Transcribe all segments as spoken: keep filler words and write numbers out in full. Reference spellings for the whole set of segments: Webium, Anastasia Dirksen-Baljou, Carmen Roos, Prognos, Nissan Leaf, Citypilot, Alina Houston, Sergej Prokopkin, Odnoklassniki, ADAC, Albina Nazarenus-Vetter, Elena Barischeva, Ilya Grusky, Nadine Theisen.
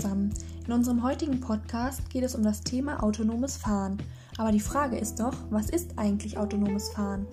zusammen. In unserem heutigen Podcast geht es um das Thema autonomes Fahren. Aber die Frage ist doch, was ist eigentlich autonomes Fahren?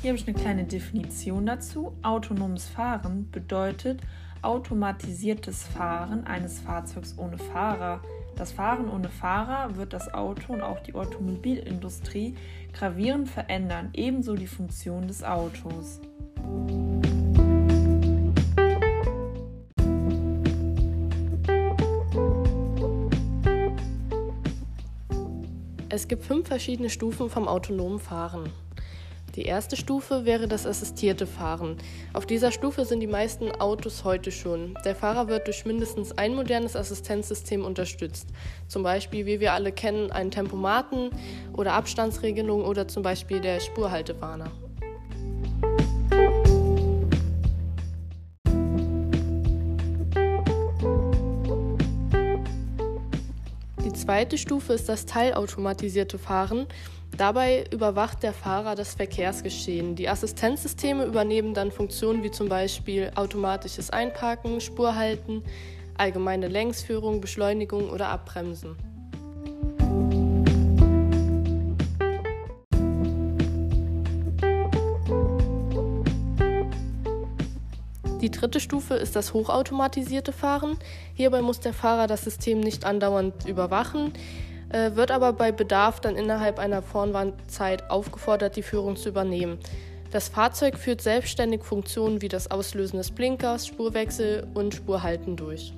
Hier habe ich eine kleine Definition dazu. Autonomes Fahren bedeutet automatisiertes Fahren eines Fahrzeugs ohne Fahrer. Das Fahren ohne Fahrer wird das Auto und auch die Automobilindustrie gravierend verändern, ebenso die Funktion des Autos. Es gibt fünf verschiedene Stufen vom autonomen Fahren. Die erste Stufe wäre das assistierte Fahren. Auf dieser Stufe sind die meisten Autos heute schon. Der Fahrer wird durch mindestens ein modernes Assistenzsystem unterstützt. Zum Beispiel, wie wir alle kennen, einen Tempomaten oder Abstandsregelung oder zum Beispiel der Spurhaltewarner. Die zweite Stufe ist das teilautomatisierte Fahren. Dabei überwacht der Fahrer das Verkehrsgeschehen. Die Assistenzsysteme übernehmen dann Funktionen wie zum Beispiel automatisches Einparken, Spurhalten, allgemeine Längsführung, Beschleunigung oder Abbremsen. Die dritte Stufe ist das hochautomatisierte Fahren. Hierbei muss der Fahrer das System nicht andauernd überwachen, wird aber bei Bedarf dann innerhalb einer Vorwarnzeit aufgefordert, die Führung zu übernehmen. Das Fahrzeug führt selbstständig Funktionen wie das Auslösen des Blinkers, Spurwechsel und Spurhalten durch.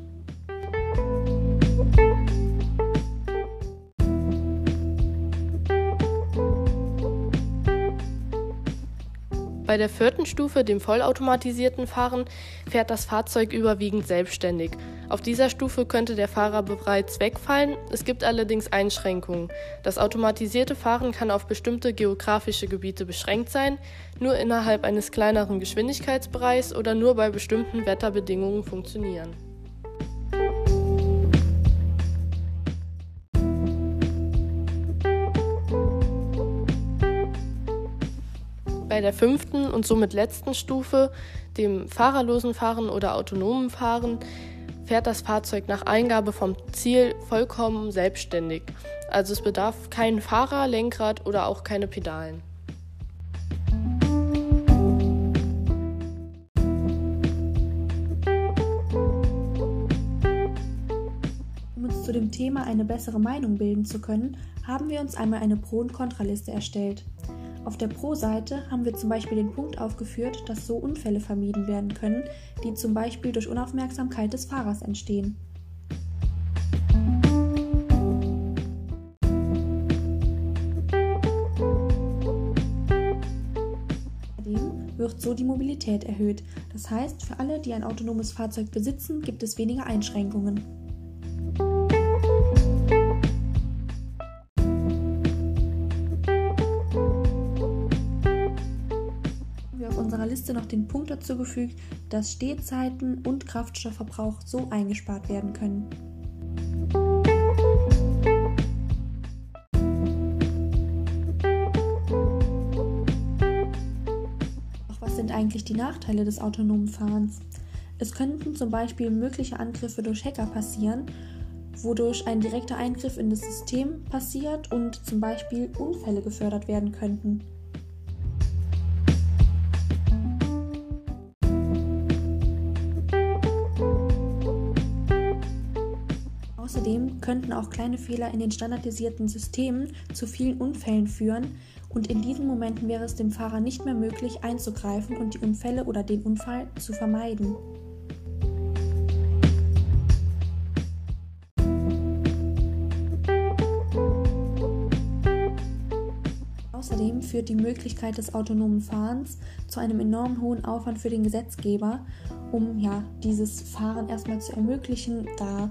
Bei der vierten Stufe, dem vollautomatisierten Fahren, fährt das Fahrzeug überwiegend selbstständig. Auf dieser Stufe könnte der Fahrer bereits wegfallen, es gibt allerdings Einschränkungen. Das automatisierte Fahren kann auf bestimmte geografische Gebiete beschränkt sein, nur innerhalb eines kleineren Geschwindigkeitsbereichs oder nur bei bestimmten Wetterbedingungen funktionieren. Bei der fünften und somit letzten Stufe, dem fahrerlosen Fahren oder autonomen Fahren, fährt das Fahrzeug nach Eingabe vom Ziel vollkommen selbstständig. Also es bedarf keinen Fahrer, Lenkrad oder auch keine Pedalen. Um uns zu dem Thema eine bessere Meinung bilden zu können, haben wir uns einmal eine Pro- und Kontraliste erstellt. Auf der Pro-Seite haben wir zum Beispiel den Punkt aufgeführt, dass so Unfälle vermieden werden können, die zum Beispiel durch Unaufmerksamkeit des Fahrers entstehen. Außerdem wird so die Mobilität erhöht. Das heißt, für alle, die ein autonomes Fahrzeug besitzen, gibt es weniger Einschränkungen. Liste noch den Punkt dazu gefügt, dass Stehzeiten und Kraftstoffverbrauch so eingespart werden können. Doch was sind eigentlich die Nachteile des autonomen Fahrens? Es könnten zum Beispiel mögliche Angriffe durch Hacker passieren, wodurch ein direkter Eingriff in das System passiert und zum Beispiel Unfälle gefördert werden könnten. Außerdem könnten auch kleine Fehler in den standardisierten Systemen zu vielen Unfällen führen und in diesen Momenten wäre es dem Fahrer nicht mehr möglich einzugreifen und die Unfälle oder den Unfall zu vermeiden. Außerdem führt die Möglichkeit des autonomen Fahrens zu einem enorm hohen Aufwand für den Gesetzgeber, um ja, dieses Fahren erstmal zu ermöglichen, da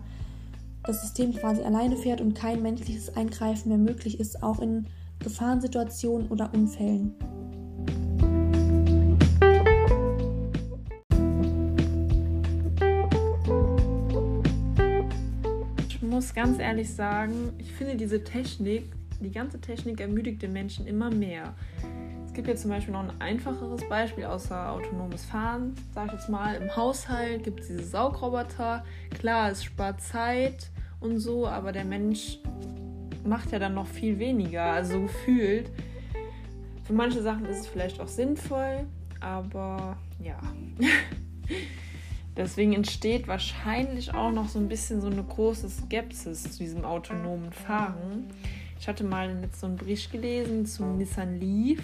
das System quasi alleine fährt und kein menschliches Eingreifen mehr möglich ist, auch in Gefahrensituationen oder Unfällen. Ich muss ganz ehrlich sagen, ich finde diese Technik, die ganze Technik ermüdigt den Menschen immer mehr. gibt jetzt zum Beispiel noch ein einfacheres Beispiel außer autonomes Fahren. Sag ich jetzt mal, im Haushalt gibt es diese Saugroboter. Klar, es spart Zeit und so, aber der Mensch macht ja dann noch viel weniger, also gefühlt. Für manche Sachen ist es vielleicht auch sinnvoll, aber ja. Deswegen entsteht wahrscheinlich auch noch so ein bisschen so eine große Skepsis zu diesem autonomen Fahren. Ich hatte mal jetzt so einen Bericht gelesen zum Nissan Leaf.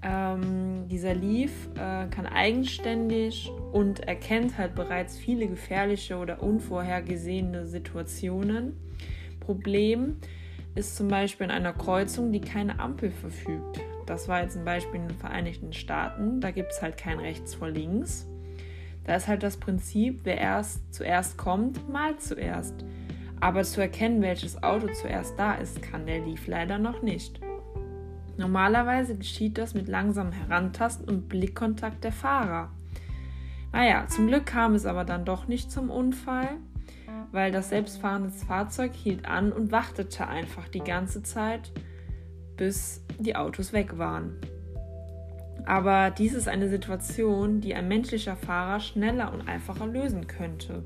Ähm, dieser Leaf äh, kann eigenständig und erkennt halt bereits viele gefährliche oder unvorhergesehene Situationen. Problem ist zum Beispiel in einer Kreuzung, die keine Ampel verfügt. Das war jetzt ein Beispiel in den Vereinigten Staaten. Da gibt es halt kein rechts vor links. Da ist halt das Prinzip, wer erst zuerst kommt, malt zuerst. Aber zu erkennen, welches Auto zuerst da ist, kann der Leaf leider noch nicht. Normalerweise geschieht das mit langsamem Herantasten und Blickkontakt der Fahrer. Naja, zum Glück kam es aber dann doch nicht zum Unfall, weil das selbstfahrende Fahrzeug hielt an und wartete einfach die ganze Zeit, bis die Autos weg waren. Aber dies ist eine Situation, die ein menschlicher Fahrer schneller und einfacher lösen könnte.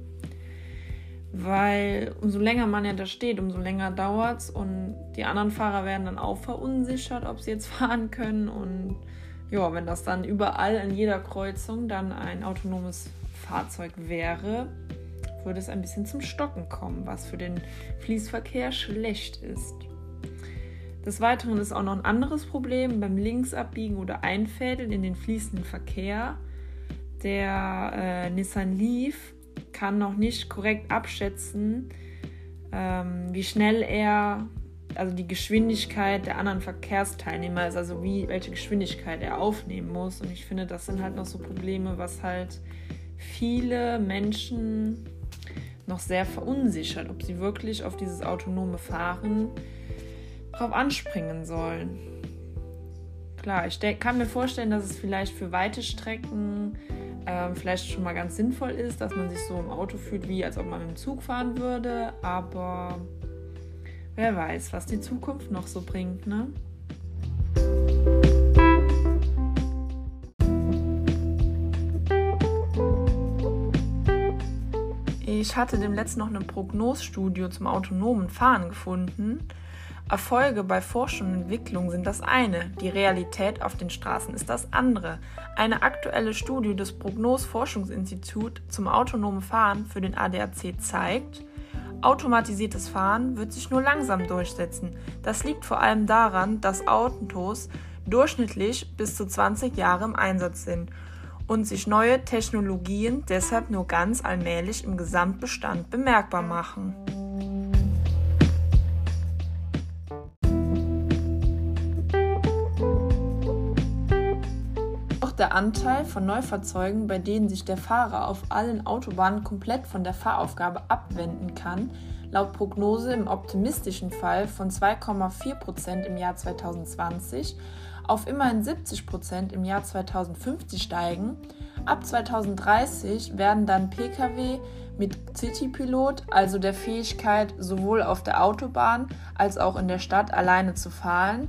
Weil umso länger man ja da steht, umso länger dauert es und die anderen Fahrer werden dann auch verunsichert, ob sie jetzt fahren können. Und ja, wenn das dann überall an jeder Kreuzung dann ein autonomes Fahrzeug wäre, würde es ein bisschen zum Stocken kommen, was für den Fließverkehr schlecht ist. Des Weiteren ist auch noch ein anderes Problem beim Linksabbiegen oder Einfädeln in den fließenden Verkehr. Der äh, Nissan Leaf kann noch nicht korrekt abschätzen, ähm, wie schnell er, also die Geschwindigkeit der anderen Verkehrsteilnehmer ist, also wie, welche Geschwindigkeit er aufnehmen muss. Und ich finde, das sind halt noch so Probleme, was halt viele Menschen noch sehr verunsichert, ob sie wirklich auf dieses autonome Fahren drauf anspringen sollen. Klar, ich de- kann mir vorstellen, dass es vielleicht für weite Strecken Ähm, vielleicht schon mal ganz sinnvoll ist, dass man sich so im Auto fühlt, wie als ob man mit dem Zug fahren würde, aber wer weiß, was die Zukunft noch so bringt, ne? Ich hatte dem letzten noch eine Prognosstudie zum autonomen Fahren gefunden. Erfolge bei Forschung und Entwicklung sind das eine, die Realität auf den Straßen ist das andere. Eine aktuelle Studie des Prognos-Forschungsinstituts zum autonomen Fahren für den A D A C zeigt, automatisiertes Fahren wird sich nur langsam durchsetzen. Das liegt vor allem daran, dass Autos durchschnittlich bis zu zwanzig Jahre im Einsatz sind und sich neue Technologien deshalb nur ganz allmählich im Gesamtbestand bemerkbar machen. Der Anteil von Neufahrzeugen, bei denen sich der Fahrer auf allen Autobahnen komplett von der Fahraufgabe abwenden kann, laut Prognose im optimistischen Fall von zwei Komma vier Prozent im Jahr zwanzig zwanzig auf immerhin siebzig Prozent im Jahr zweitausendfünfzig steigen. Ab zweitausenddreißig werden dann Pkw mit Citypilot, also der Fähigkeit, sowohl auf der Autobahn als auch in der Stadt alleine zu fahren,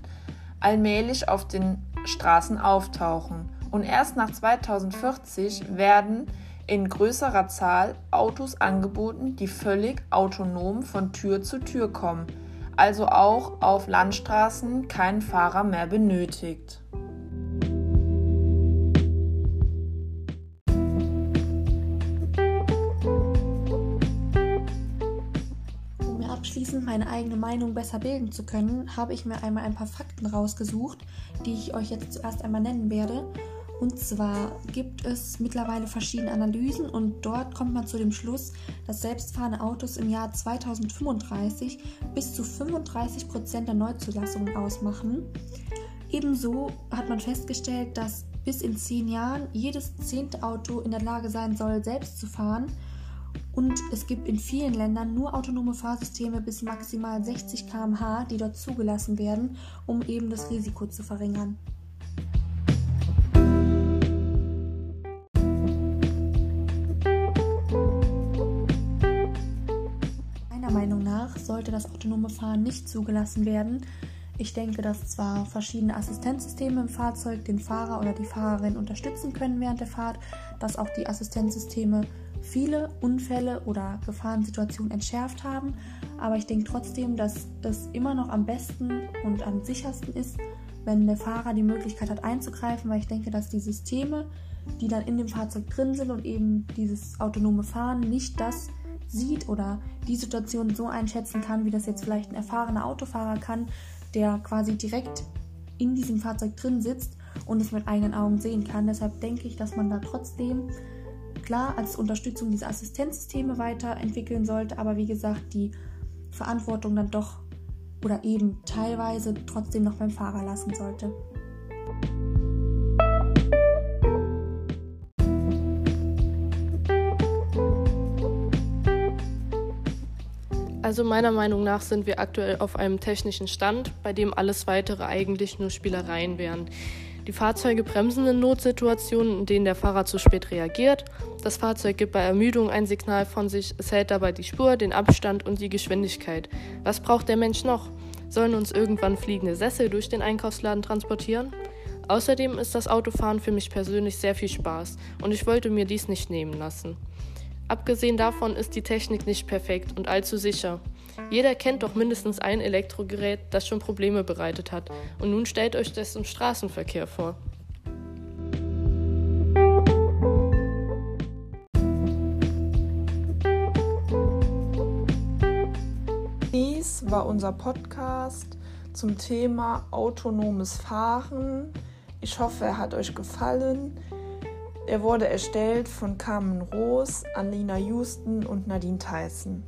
allmählich auf den Straßen auftauchen. Und erst nach zweitausendvierzig werden in größerer Zahl Autos angeboten, die völlig autonom von Tür zu Tür kommen, also auch auf Landstraßen kein Fahrer mehr benötigt. Um mir abschließend meine eigene Meinung besser bilden zu können, habe ich mir einmal ein paar Fakten rausgesucht, die ich euch jetzt zuerst einmal nennen werde. Und zwar gibt es mittlerweile verschiedene Analysen und dort kommt man zu dem Schluss, dass selbstfahrende Autos im Jahr zweitausendfünfunddreißig bis zu fünfunddreißig Prozent der Neuzulassungen ausmachen. Ebenso hat man festgestellt, dass bis in zehn Jahren jedes zehnte Auto in der Lage sein soll, selbst zu fahren. Und es gibt in vielen Ländern nur autonome Fahrsysteme bis maximal sechzig Kilometer pro Stunde, die dort zugelassen werden, um eben das Risiko zu verringern. Sollte das autonome Fahren nicht zugelassen werden, Ich denke, dass zwar verschiedene Assistenzsysteme im Fahrzeug den Fahrer oder die Fahrerin unterstützen können während der Fahrt, dass auch die Assistenzsysteme viele Unfälle oder Gefahrensituationen entschärft haben, aber ich denke trotzdem, dass es immer noch am besten und am sichersten ist, wenn der Fahrer die Möglichkeit hat einzugreifen, weil ich denke, dass die Systeme, die dann in dem Fahrzeug drin sind und eben dieses autonome Fahren, nicht das sieht oder die Situation so einschätzen kann, wie das jetzt vielleicht ein erfahrener Autofahrer kann, der quasi direkt in diesem Fahrzeug drin sitzt und es mit eigenen Augen sehen kann. Deshalb denke ich, dass man da trotzdem klar als Unterstützung diese Assistenzsysteme weiterentwickeln sollte, aber wie gesagt, die Verantwortung dann doch oder eben teilweise trotzdem noch beim Fahrer lassen sollte. Also meiner Meinung nach sind wir aktuell auf einem technischen Stand, bei dem alles Weitere eigentlich nur Spielereien wären. Die Fahrzeuge bremsen in Notsituationen, in denen der Fahrer zu spät reagiert. Das Fahrzeug gibt bei Ermüdung ein Signal von sich, es hält dabei die Spur, den Abstand und die Geschwindigkeit. Was braucht der Mensch noch? Sollen uns irgendwann fliegende Sessel durch den Einkaufsladen transportieren? Außerdem ist das Autofahren für mich persönlich sehr viel Spaß und ich wollte mir dies nicht nehmen lassen. Abgesehen davon ist die Technik nicht perfekt und allzu sicher. Jeder kennt doch mindestens ein Elektrogerät, das schon Probleme bereitet hat. Und nun stellt euch das im Straßenverkehr vor. Dies war unser Podcast zum Thema autonomes Fahren. Ich hoffe, er hat euch gefallen. Er wurde erstellt von Carmen Roos, Alina Houston und Nadine Theisen.